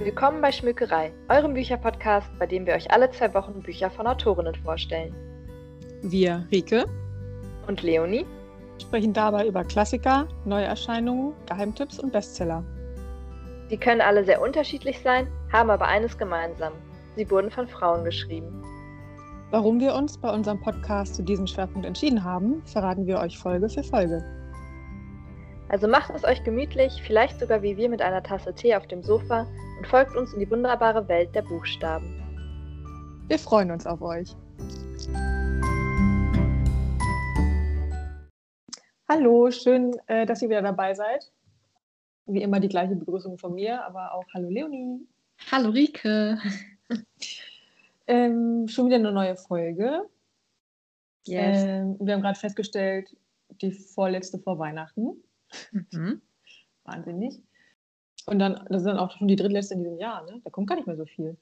Willkommen bei Schmückerei, eurem Bücherpodcast, bei dem wir euch alle 2 Wochen Bücher von Autorinnen vorstellen. Wir, Rike und Leonie, sprechen dabei über Klassiker, Neuerscheinungen, Geheimtipps und Bestseller. Sie können alle sehr unterschiedlich sein, haben aber eines gemeinsam: Sie wurden von Frauen geschrieben. Warum wir uns bei unserem Podcast zu diesem Schwerpunkt entschieden haben, verraten wir euch Folge für Folge. Also macht es euch gemütlich, vielleicht sogar wie wir mit einer Tasse Tee auf dem Sofa, und folgt uns in die wunderbare Welt der Buchstaben. Wir freuen uns auf euch. Hallo, schön, dass ihr wieder dabei seid. Wie immer die gleiche Begrüßung von mir, aber auch hallo Leonie. Hallo Rike. Schon wieder eine neue Folge. Yes. Wir haben gerade festgestellt, die vorletzte vor Weihnachten. Mhm. Wahnsinnig. Und dann, das ist dann auch schon die drittletzte in diesem Jahr, ne? Da kommt gar nicht mehr so viel.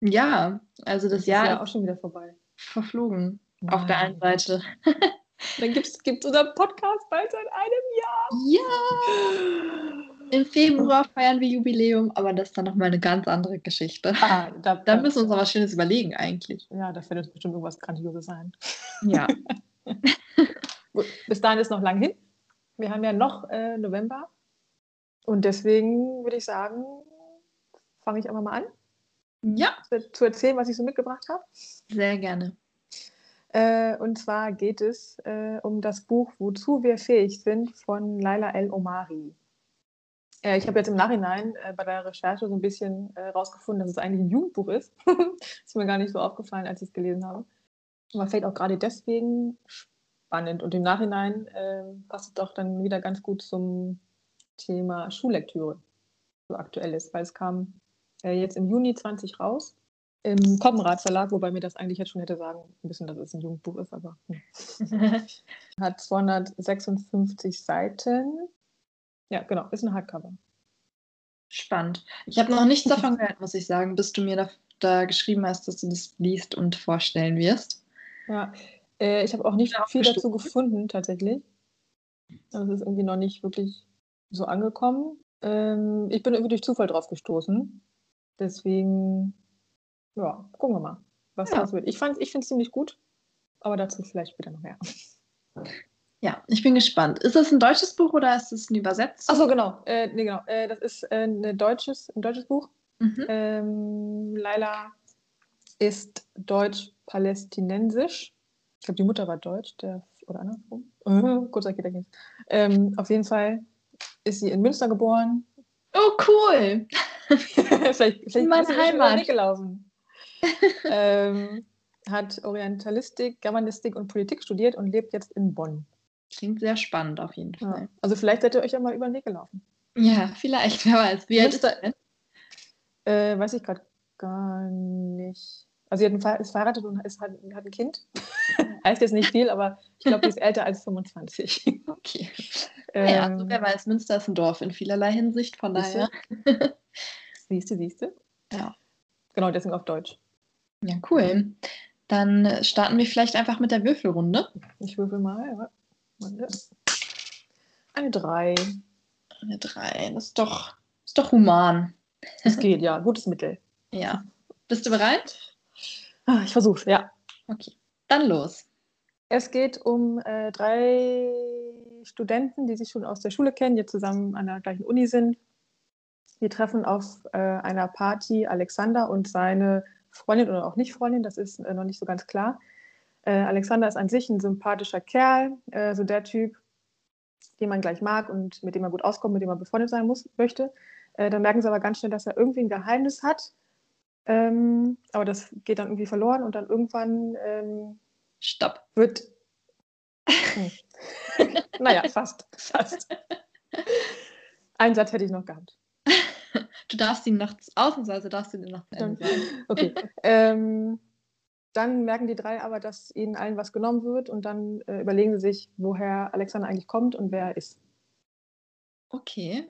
Ja, also das Jahr ist ja auch schon wieder vorbei. Verflogen. Nein. Auf der einen Seite. Dann gibt es unseren Podcast bald seit einem Jahr. Ja! Im Februar feiern wir Jubiläum, aber das ist dann nochmal eine ganz andere Geschichte. Ah, da müssen wir uns noch was Schönes überlegen eigentlich. Ja, da wird uns bestimmt irgendwas Grandioses sein. Ja. Gut, bis dahin ist noch lang hin. Wir haben ja noch November. Und deswegen würde ich sagen, fange ich einfach mal an. Ja. Zu erzählen, was ich so mitgebracht habe. Sehr gerne. Und zwar geht es um das Buch Wozu wir fähig sind von Laila El-Omari. Ich habe jetzt im Nachhinein bei der Recherche so ein bisschen rausgefunden, dass es eigentlich ein Jugendbuch ist. Ist mir gar nicht so aufgefallen, als ich es gelesen habe. Aber vielleicht auch gerade deswegen spannend. Und im Nachhinein passt es doch dann wieder ganz gut zum Thema Schullektüre, so aktuell ist, weil es kam jetzt im Juni 20 raus. Im Coppenrath Verlag, wobei mir das eigentlich jetzt schon hätte sagen müssen, dass es ein Jugendbuch ist, aber hat 256 Seiten. Ja, genau, ist ein Hardcover. Spannend. Ich habe noch nichts davon gehört, muss ich sagen, bis du mir da geschrieben hast, dass du das liest und vorstellen wirst. Ja, ich habe auch nicht viel dazu gefunden, tatsächlich. Das ist irgendwie noch nicht wirklich so angekommen. Ich bin irgendwie durch Zufall drauf gestoßen. Deswegen... Ja, gucken wir mal, was das wird. Ich finde es ziemlich gut, aber dazu vielleicht später noch mehr. Ja, ich bin gespannt. Ist das ein deutsches Buch oder ist das eine Übersetzung? Achso, genau. Nee, genau. Das ist ein deutsches Buch. Mhm. Laila ist deutsch-palästinensisch. Ich glaube, die Mutter war deutsch, oder andersrum. Kurzer Gedanke. Auf jeden Fall ist sie in Münster geboren. Oh, cool! Vielleicht ist sie schon weggelaufen. Hat Orientalistik, Germanistik und Politik studiert und lebt jetzt in Bonn. Klingt sehr spannend auf jeden Fall. Ja. Also vielleicht seid ihr euch ja mal über den Weg gelaufen. Ja, vielleicht, wer weiß. Wie alt ist das denn? Weiß ich gerade gar nicht. Also sie ist verheiratet und hat ein Kind. Heißt jetzt nicht viel, aber ich glaube, die ist älter als 25. Okay. Ja, also wer weiß, Münster ist ein Dorf in vielerlei Hinsicht, von daher. Siehste. Ja. Genau, deswegen auf Deutsch. Ja, cool. Dann starten wir vielleicht einfach mit der Würfelrunde. Ich würfel mal, ja. Eine 3. Eine 3, das ist doch human. Das geht, ja. Gutes Mittel. Ja. Bist du bereit? Ich versuch's, ja. Okay, dann los. Es geht um 3 Studenten, die sich schon aus der Schule kennen, jetzt zusammen an der gleichen Uni sind. Die treffen auf einer Party Alexander und seine Freundin oder auch nicht Freundin, das ist noch nicht so ganz klar. Alexander ist an sich ein sympathischer Kerl, so der Typ, den man gleich mag und mit dem man gut auskommt, mit dem man befreundet sein möchte. Dann merken sie aber ganz schnell, dass er irgendwie ein Geheimnis hat, aber das geht dann irgendwie verloren und dann irgendwann Stopp. Wird... Naja, fast. Einen Satz hätte ich noch gehabt. Du darfst ihn nachts ausnahmsweise sagen. Okay. Dann merken die 3 aber, dass ihnen allen was genommen wird und dann überlegen sie sich, woher Alexander eigentlich kommt und wer er ist. Okay.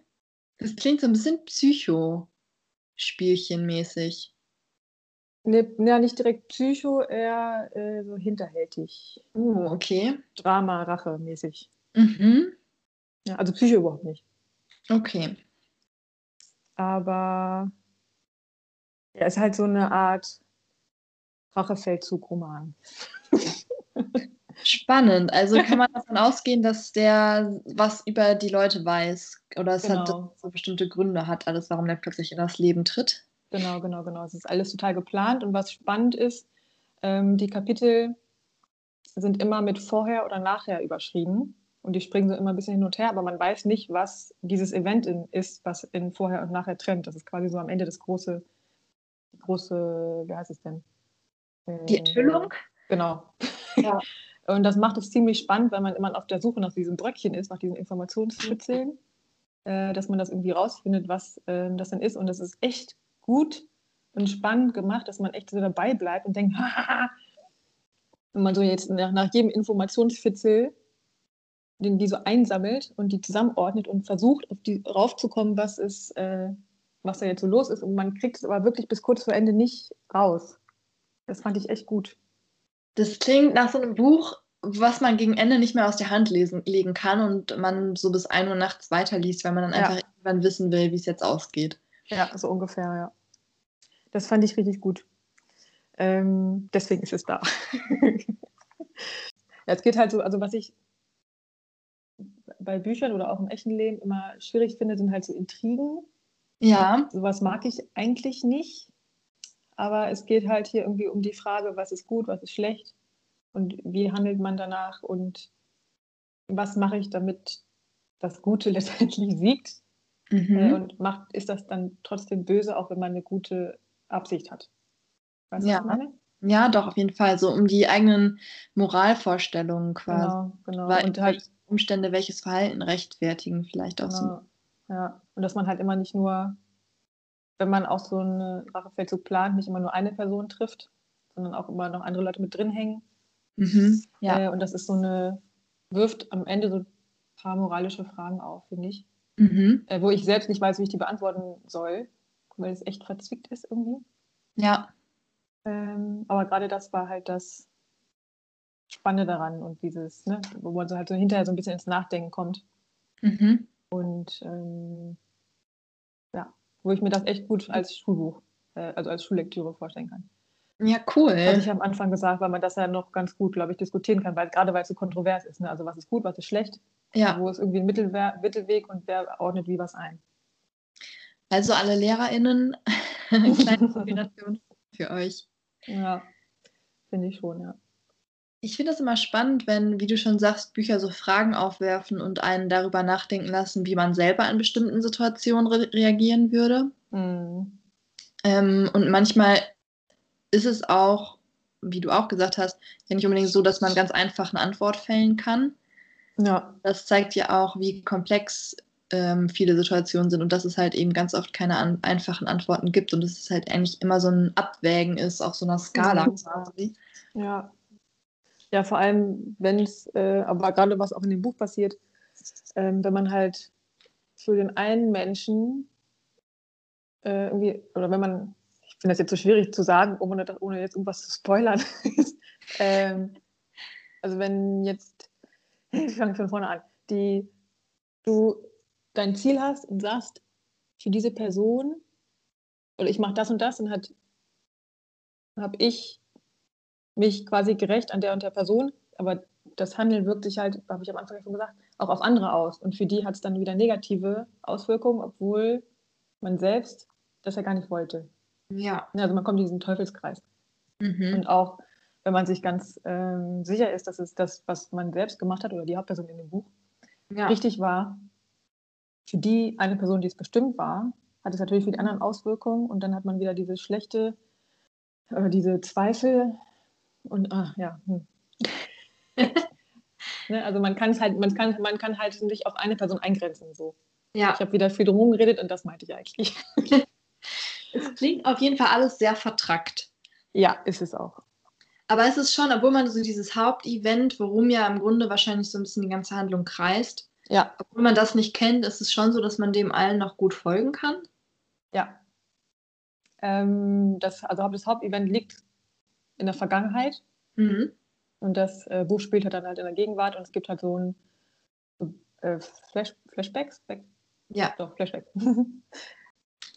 Das klingt so ein bisschen Psycho-Spielchen-mäßig. Nee, nicht direkt Psycho, eher so hinterhältig. Oh, okay. Drama-Rache-mäßig. Mhm. Ja, also Psycho überhaupt nicht. Okay. Aber Ja, ist halt so eine Art Rachefeldzug-Roman. Spannend. Also kann man davon ausgehen, dass der was über die Leute weiß oder es hat so bestimmte Gründe hat, alles, warum der plötzlich in das Leben tritt. Genau. Es ist alles total geplant und was spannend ist, die Kapitel sind immer mit vorher oder nachher überschrieben und die springen so immer ein bisschen hin und her, aber man weiß nicht, was dieses Event ist, was in vorher und nachher trennt. Das ist quasi so am Ende das große, wie heißt es denn? Die Enthüllung? Genau. Ja. Und das macht es ziemlich spannend, weil man immer auf der Suche nach diesem Bröckchen ist, nach diesen Informationsschnipseln, dass man das irgendwie rausfindet, was das denn ist. Und das ist echt gut und spannend gemacht, dass man echt so dabei bleibt und denkt, haha! Wenn man so jetzt nach jedem Informationsfitzel die so einsammelt und die zusammenordnet und versucht, auf die raufzukommen, was ist, was da jetzt so los ist. Und man kriegt es aber wirklich bis kurz vor Ende nicht raus. Das fand ich echt gut. Das klingt nach so einem Buch, was man gegen Ende nicht mehr aus der Hand legen kann und man so bis 1 Uhr nachts weiterliest, weil man dann einfach irgendwann wissen will, wie es jetzt ausgeht. Ja, so ungefähr, ja. Das fand ich richtig gut. Deswegen ist es da. Ja, es geht halt so, also was ich bei Büchern oder auch im echten Leben immer schwierig finde, sind halt so Intrigen. Ja. Sowas mag ich eigentlich nicht. Aber es geht halt hier irgendwie um die Frage, was ist gut, was ist schlecht und wie handelt man danach und was mache ich, damit das Gute letztendlich siegt und ist das dann trotzdem böse, auch wenn man eine gute Absicht hat. Weißt du, was ich meine? Ja, doch, auf jeden Fall. So um die eigenen Moralvorstellungen quasi. Genau. Weil und halt Umstände, welches Verhalten rechtfertigen vielleicht auch so. Ja, und dass man halt immer nicht nur... wenn man auch so einen Rachefeldzug plant, nicht immer nur eine Person trifft, sondern auch immer noch andere Leute mit drin hängen. Und das ist wirft am Ende so ein paar moralische Fragen auf, finde ich. Wo ich selbst nicht weiß, wie ich die beantworten soll, weil es echt verzwickt ist irgendwie. Ja. Aber gerade das war halt das Spannende daran und dieses, ne, wo man so halt so hinterher so ein bisschen ins Nachdenken kommt. Und wo ich mir das echt gut als Schulbuch, also als Schullektüre vorstellen kann. Ja, cool. Das hatte ich am Anfang gesagt, weil man das ja noch ganz gut, glaube ich, diskutieren kann, weil es so kontrovers ist. Ne? Also was ist gut, was ist schlecht, wo ist irgendwie ein Mittelweg und wer ordnet wie was ein. Also alle LehrerInnen, eine kleine Kombination für euch. Ja, finde ich schon, ja. Ich finde das immer spannend, wenn, wie du schon sagst, Bücher so Fragen aufwerfen und einen darüber nachdenken lassen, wie man selber in bestimmten Situationen reagieren würde. Und manchmal ist es auch, wie du auch gesagt hast, ja nicht unbedingt so, dass man ganz einfach eine Antwort fällen kann. Ja. Das zeigt ja auch, wie komplex viele Situationen sind und dass es halt eben ganz oft keine einfachen Antworten gibt und dass es halt eigentlich immer so ein Abwägen ist, auf so einer Skala quasi. Ja. Ja, vor allem, wenn es, aber gerade was auch in dem Buch passiert, wenn man halt für den einen Menschen irgendwie, oder wenn man, ich finde das jetzt so schwierig zu sagen, ohne jetzt irgendwas zu spoilern, also wenn jetzt, ich fange von vorne an, du dein Ziel hast und sagst, für diese Person, oder ich mache das und das, dann habe ich mich quasi gerecht an der und der Person, aber das Handeln wirkt sich halt, habe ich am Anfang schon gesagt, auch auf andere aus. Und für die hat es dann wieder negative Auswirkungen, obwohl man selbst das ja gar nicht wollte. Ja. Also man kommt in diesen Teufelskreis. Und auch, wenn man sich ganz sicher ist, dass es das, was man selbst gemacht hat, oder die Hauptperson in dem Buch, richtig war, für die eine Person, die es bestimmt war, hat es natürlich für die anderen Auswirkungen und dann hat man wieder diese schlechte, diese Zweifel, und ne, also man kann halt nicht auf eine Person eingrenzen. So. Ja. Ich habe wieder viel drum geredet und das meinte ich eigentlich. Es klingt auf jeden Fall alles sehr vertrackt. Ja, ist es auch. Aber es ist schon, obwohl man so dieses Hauptevent, worum ja im Grunde wahrscheinlich so ein bisschen die ganze Handlung kreist, obwohl man das nicht kennt, ist es schon so, dass man dem allen noch gut folgen kann. Ja. Das Hauptevent liegt in der Vergangenheit und das Buch spielt halt dann halt in der Gegenwart und es gibt halt so ein Flashback.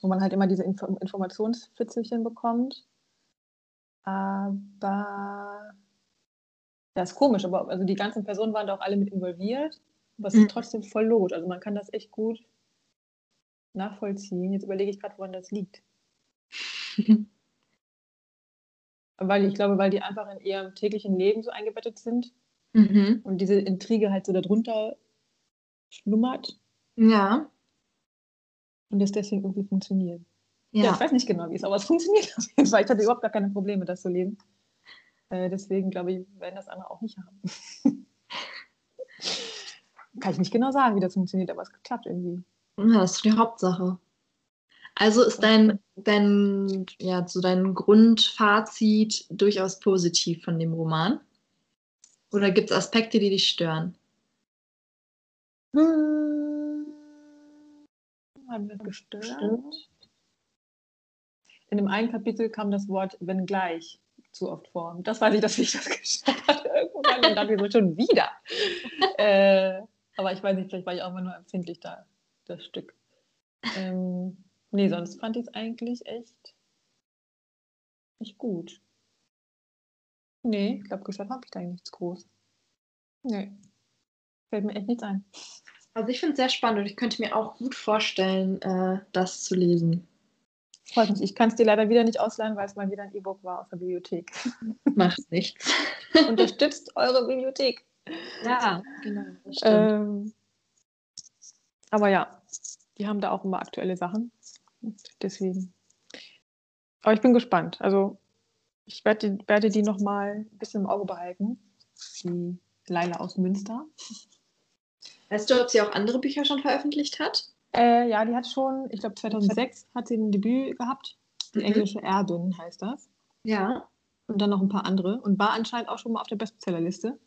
wo man halt immer diese Informationsfitzelchen bekommt. Aber das ist komisch, aber also die ganzen Personen waren da auch alle mit involviert, aber es ist trotzdem voll logisch. Also man kann das echt gut nachvollziehen. Jetzt überlege ich gerade, woran das liegt. weil die einfach in ihrem täglichen Leben so eingebettet sind und diese Intrige halt so darunter schlummert. Ja. Und das deswegen irgendwie funktioniert. Ja. Ja, ich weiß nicht genau, wie es ist, aber es funktioniert auf jeden Fall. Ich hatte überhaupt gar keine Probleme, das zu leben. Deswegen, glaube ich, werden das andere auch nicht haben. Kann ich nicht genau sagen, wie das funktioniert, aber es klappt irgendwie. Ja, das ist die Hauptsache. Also ist dein Grundfazit durchaus positiv von dem Roman? Oder gibt es Aspekte, die dich stören? Haben wir gestört? In dem einen Kapitel kam das Wort wenngleich zu oft vor. Das weiß ich, dass ich das gestört hatte irgendwann und dachte so schon wieder. Aber ich weiß nicht, vielleicht war ich auch immer nur empfindlich da, das Stück. Nee, sonst fand ich es eigentlich echt gut. Nee, ich glaube, gestört habe ich da eigentlich nichts groß. Nee, fällt mir echt nichts ein. Also ich finde es sehr spannend und ich könnte mir auch gut vorstellen, das zu lesen. Freut mich. Ich kann es dir leider wieder nicht ausleihen, weil es mal wieder ein E-Book war aus der Bibliothek. Macht nichts. Unterstützt eure Bibliothek. Ja, genau. Das stimmt. Aber ja, die haben da auch immer aktuelle Sachen. Deswegen. Aber ich bin gespannt. Also ich werde die nochmal ein bisschen im Auge behalten. Die Laila aus Münster. Weißt du, ob sie auch andere Bücher schon veröffentlicht hat? Ja, die hat schon, ich glaube 2006 hat sie ein Debüt gehabt. Die englische Erbin heißt das. Ja. Und dann noch ein paar andere. Und war anscheinend auch schon mal auf der Bestsellerliste.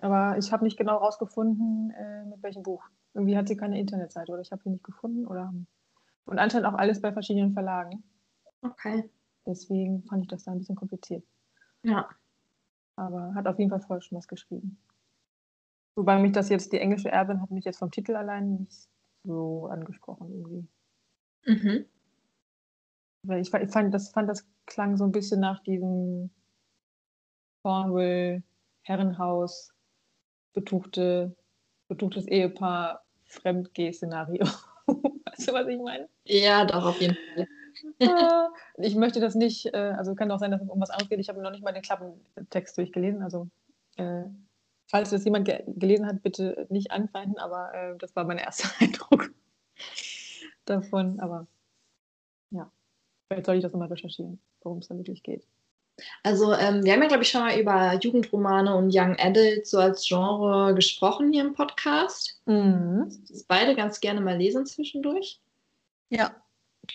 Aber ich habe nicht genau rausgefunden, mit welchem Buch. Irgendwie hat sie keine Internetseite oder ich habe sie nicht gefunden. Und anscheinend auch alles bei verschiedenen Verlagen. Okay. Deswegen fand ich das da ein bisschen kompliziert. Ja. Aber hat auf jeden Fall vorher schon was geschrieben. Wobei mich das jetzt, die englische Erbin hat mich jetzt vom Titel allein nicht so angesprochen irgendwie. Weil ich fand, das klang so ein bisschen nach diesem Cornwall, Herrenhaus, betuchtes Ehepaar, Fremdgeh-Szenario. Weißt du, was ich meine? Ja, doch, auf jeden Fall. Ich möchte das nicht, also kann auch sein, dass es um was anderes geht. Ich habe noch nicht mal den Klappentext durchgelesen, also falls das jemand gelesen hat, bitte nicht anfeinden, aber das war mein erster Eindruck davon. Aber ja, vielleicht soll ich das nochmal recherchieren, worum es da wirklich geht. Also wir haben ja, glaube ich, schon mal über Jugendromane und Young Adult so als Genre gesprochen hier im Podcast. Das beide ganz gerne mal lesen zwischendurch. Ja.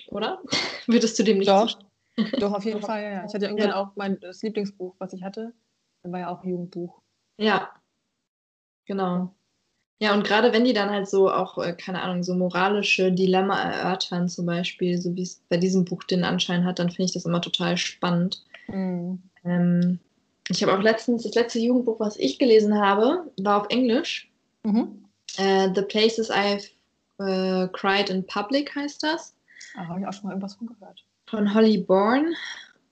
Oder? Würdest du dem nicht Doch, auf jeden Fall, ja. Ich hatte irgendwann auch das Lieblingsbuch, was ich hatte. Das war ja auch ein Jugendbuch. Ja, genau. Ja, und gerade wenn die dann halt so auch, keine Ahnung, so moralische Dilemma erörtern zum Beispiel, so wie es bei diesem Buch den Anschein hat, dann finde ich das immer total spannend. Ich habe auch letztens, das letzte Jugendbuch, was ich gelesen habe, war auf Englisch. The Places I've Cried in Public heißt das. Da habe ich auch schon mal irgendwas von gehört. Von Holly Bourne.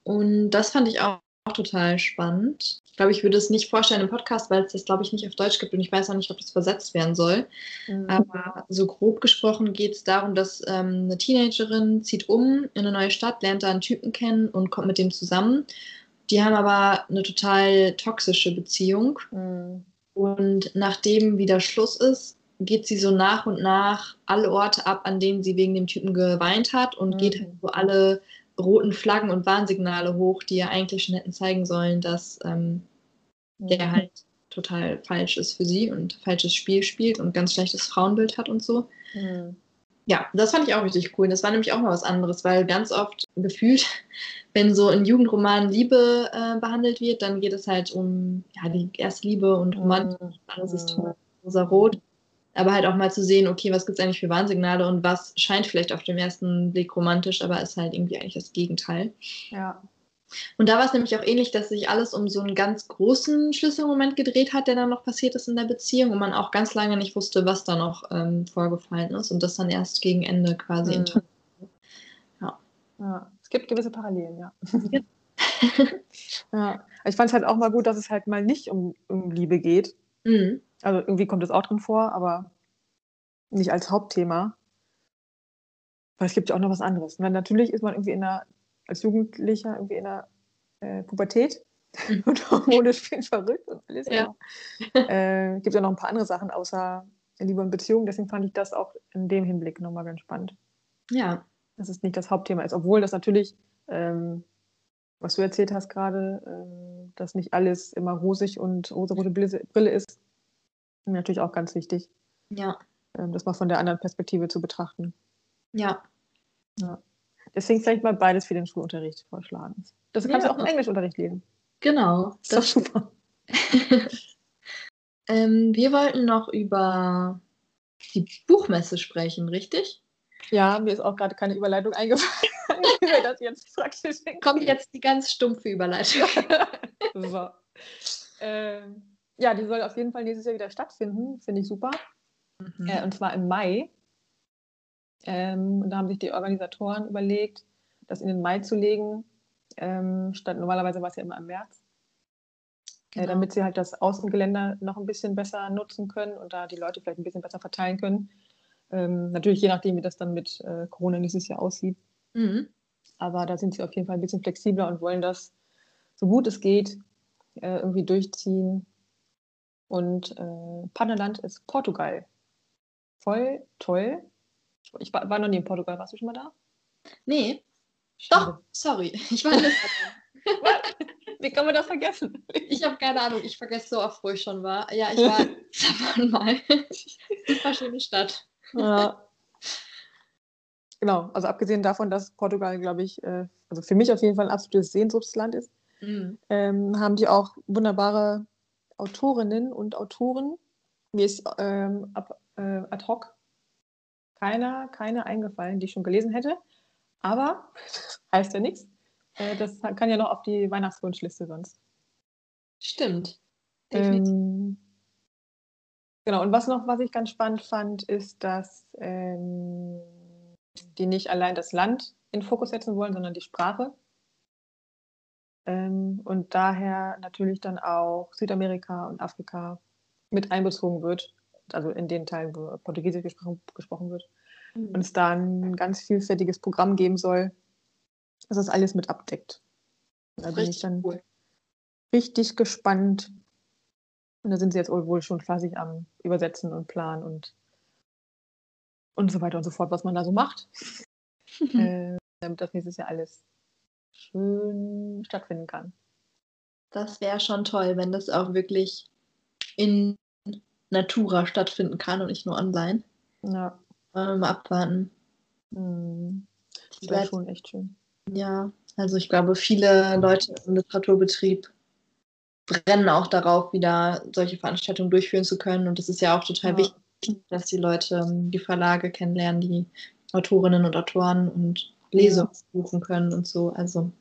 Und das fand ich auch total spannend. Ich glaube, ich würde es nicht vorstellen im Podcast, weil es das, glaube ich, nicht auf Deutsch gibt und ich weiß auch nicht, ob das übersetzt werden soll. Aber so grob gesprochen geht es darum, dass eine Teenagerin zieht in eine neue Stadt, lernt da einen Typen kennen und kommt mit dem zusammen. Die haben aber eine total toxische Beziehung. Und nachdem wieder Schluss ist, geht sie so nach und nach alle Orte ab, an denen sie wegen dem Typen geweint hat und geht halt so alle roten Flaggen und Warnsignale hoch, die ja eigentlich schon hätten zeigen sollen, dass der halt total falsch ist für sie und falsches Spiel spielt und ganz schlechtes Frauenbild hat und so. Ja, das fand ich auch richtig cool. Das war nämlich auch mal was anderes, weil ganz oft gefühlt, wenn so in Jugendromanen Liebe behandelt wird, dann geht es halt um die Erstliebe und Romantik. Alles ist toll, rosarot. Aber halt auch mal zu sehen, okay, was gibt es eigentlich für Warnsignale und was scheint vielleicht auf den ersten Blick romantisch, aber ist halt irgendwie eigentlich das Gegenteil. Ja. Und da war es nämlich auch ähnlich, dass sich alles um so einen ganz großen Schlüsselmoment gedreht hat, der dann noch passiert ist in der Beziehung und man auch ganz lange nicht wusste, was da noch vorgefallen ist und das dann erst gegen Ende quasi. Ja, es gibt gewisse Parallelen, ja. Ja. Ja. Ich fand es halt auch mal gut, dass es halt mal nicht um Liebe geht. Mhm. Also irgendwie kommt das auch drin vor, aber nicht als Hauptthema. Weil es gibt ja auch noch was anderes. Weil natürlich ist man irgendwie als Jugendlicher irgendwie in der Pubertät und Hormone spielen verrückt und alles. Ja. Gibt ja noch ein paar andere Sachen außer Liebe und Beziehung. Deswegen fand ich das auch in dem Hinblick nochmal ganz spannend. Ja. Dass es nicht das Hauptthema ist, obwohl das natürlich, was du erzählt hast gerade, dass nicht alles immer rosig und rosarote Brille ist, natürlich auch ganz wichtig. Ja. Das mal von der anderen Perspektive zu betrachten. Ja. Ja. Deswegen vielleicht mal beides für den Schulunterricht vorschlagen. Das kannst du auch im Englischunterricht lesen. Genau. Das ist doch super. Wir wollten noch über die Buchmesse sprechen, richtig? Ja, mir ist auch gerade keine Überleitung eingefallen, weil das jetzt praktisch kommt jetzt die ganz stumpfe Überleitung. So. Ja, die soll auf jeden Fall nächstes Jahr wieder stattfinden, finde ich super. Mhm. Und zwar im Mai. Und da haben sich die Organisatoren überlegt, das in den Mai zu legen, statt normalerweise war es ja immer im März. Genau. Damit sie halt das Außengeländer noch ein bisschen besser nutzen können und da die Leute vielleicht ein bisschen besser verteilen können. Natürlich je nachdem, wie das dann mit Corona nächstes Jahr aussieht. Mhm. Aber da sind sie auf jeden Fall ein bisschen flexibler und wollen das, so gut es geht, irgendwie durchziehen. Und Partnerland ist Portugal. Voll toll. Ich war noch nie in Portugal. Warst du schon mal da? Nee. Schade. Doch, sorry. Ich war in Lissabon. Wie kann man das vergessen? Ich habe keine Ahnung. Ich vergesse so oft, wo ich schon war. Ja, ich war in Lissabon mal. Super schöne Stadt. Ja. Genau, also abgesehen davon, dass Portugal, glaube ich, also für mich auf jeden Fall ein absolutes Sehnsuchtsland ist, haben die auch wunderbare Autorinnen und Autoren. Mir ist ad hoc keine eingefallen, die ich schon gelesen hätte, aber heißt ja nichts. Das kann ja noch auf die Weihnachtswunschliste sonst. Stimmt. Definitiv. Genau, und was ich ganz spannend fand, ist, dass die nicht allein das Land in Fokus setzen wollen, sondern die Sprache. Und daher natürlich dann auch Südamerika und Afrika mit einbezogen wird, also in den Teilen, wo Portugiesisch gesprochen wird. Mhm. Und es da ein ganz vielfältiges Programm geben soll, dass das alles mit abdeckt. Da bin ich dann richtig gespannt. Und da sind sie jetzt wohl schon fleißig am Übersetzen und Planen und so weiter und so fort, was man da so macht. Damit das nächstes Jahr alles schön stattfinden kann. Das wäre schon toll, wenn das auch wirklich in Natura stattfinden kann und nicht nur online. Ja. Mal abwarten. Mhm. Das wäre schon echt schön. Ja, also ich glaube, viele Leute im Literaturbetrieb brennen auch darauf, wieder solche Veranstaltungen durchführen zu können. Und es ist ja auch total wichtig, dass die Leute die Verlage kennenlernen, die Autorinnen und Autoren und Lesungen buchen können und so. Also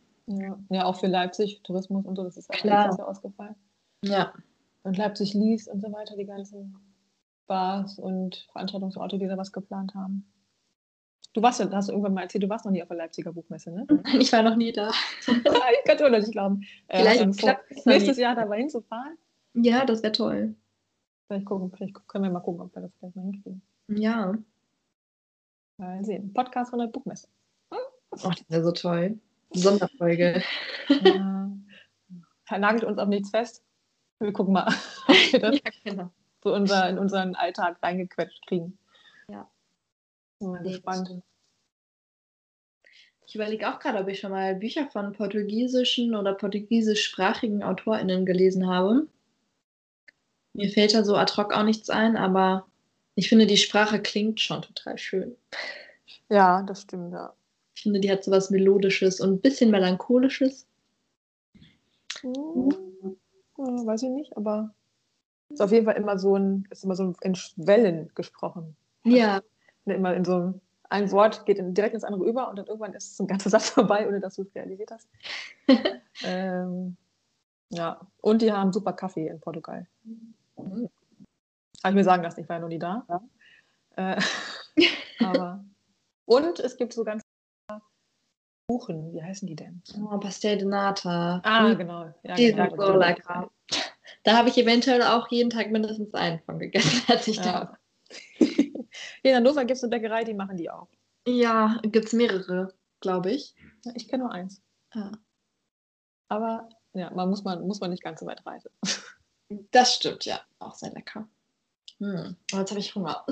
ja, auch für Leipzig, Tourismus und so, das ist auch alles ausgefallen. Ja. Und Leipzig liest und so weiter, die ganzen Bars und Veranstaltungsorte, die da was geplant haben. Du warst ja, hast du irgendwann mal erzählt, du warst noch nie auf der Leipziger Buchmesse, ne? Nein, ich war noch nie da. Ich kann es auch noch nicht glauben. Vielleicht klappt es nächstes Jahr dabei hinzufahren? Ja, das wäre toll. Vielleicht können wir mal gucken, ob wir das vielleicht mal hinkriegen. Ja. Mal sehen. Podcast von der Buchmesse. Oh, das wäre so toll. Sonderfolge. Nagelt uns auf nichts fest. Wir gucken mal, ob wir das so in unseren Alltag reingequetscht kriegen. Ja. Spannend. Ich überlege auch gerade, ob ich schon mal Bücher von portugiesischen oder portugiesischsprachigen AutorInnen gelesen habe. Mir fällt da so ad hoc auch nichts ein, aber ich finde, die Sprache klingt schon total schön. Ja, das stimmt, ja. Ich finde, die hat so was Melodisches und ein bisschen Melancholisches. Weiß ich nicht, aber ist auf jeden Fall immer so ein in Schwellen gesprochen. Ja. Immer in so ein Wort geht direkt ins andere über und dann irgendwann ist es ein ganzer Satz vorbei, ohne dass du es realisiert hast. Ja, und die haben super Kaffee in Portugal. Mhm. Habe ich mir sagen lassen, ich war ja noch nie da. Ja. Aber, und es gibt so ganz Kuchen, wie heißen die denn? Oh, Pastel de Nata. Ah, genau. Ja, die sind so lecker. Da habe ich eventuell auch jeden Tag mindestens einen von gegessen, als ich da war. Hier in Hannover gibt es eine Bäckerei, die machen die auch. Ja, gibt es mehrere, glaube ich. Ja, ich kenne nur eins. Ah. Aber ja, muss man nicht ganz so weit reisen. Das stimmt, ja. Auch sehr lecker. Jetzt habe ich Hunger.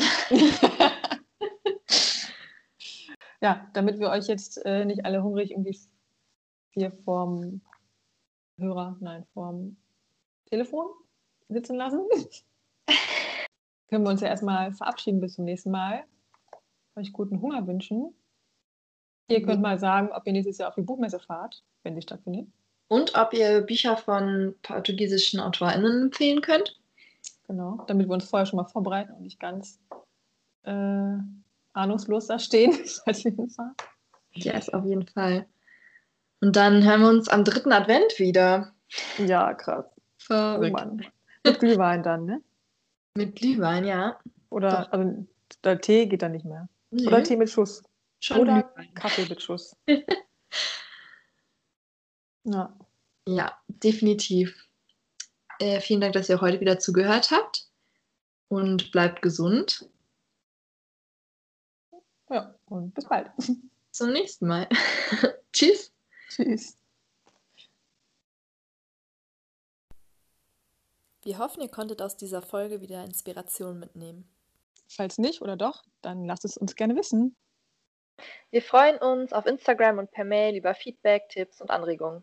Ja, damit wir euch jetzt nicht alle hungrig irgendwie hier vorm Hörer, nein, vorm Telefon sitzen lassen, können wir uns ja erstmal verabschieden bis zum nächsten Mal. Euch guten Hunger wünschen. Ihr könnt mal sagen, ob ihr nächstes Jahr auf die Buchmesse fahrt, wenn sie stattfindet. Und ob ihr Bücher von portugiesischen AutorInnen empfehlen könnt. Genau, damit wir uns vorher schon mal vorbereiten und nicht ganz ahnungslos da stehen. Yes, auf jeden Fall. Und dann hören wir uns am 3. Advent wieder. Ja, krass. Verrückt. Oh Mann. Mit Glühwein dann, ne? Mit Glühwein, ja. Oder also, der Tee geht dann nicht mehr. Nee. Oder Tee mit Schuss. Schon oder Glühwein. Kaffee mit Schuss. Ja. Ja, definitiv. Vielen Dank, dass ihr heute wieder zugehört habt. Und bleibt gesund. Ja, und bis bald. Zum nächsten Mal. Tschüss. Tschüss. Wir hoffen, ihr konntet aus dieser Folge wieder Inspiration mitnehmen. Falls nicht oder doch, dann lasst es uns gerne wissen. Wir freuen uns auf Instagram und per Mail über Feedback, Tipps und Anregungen.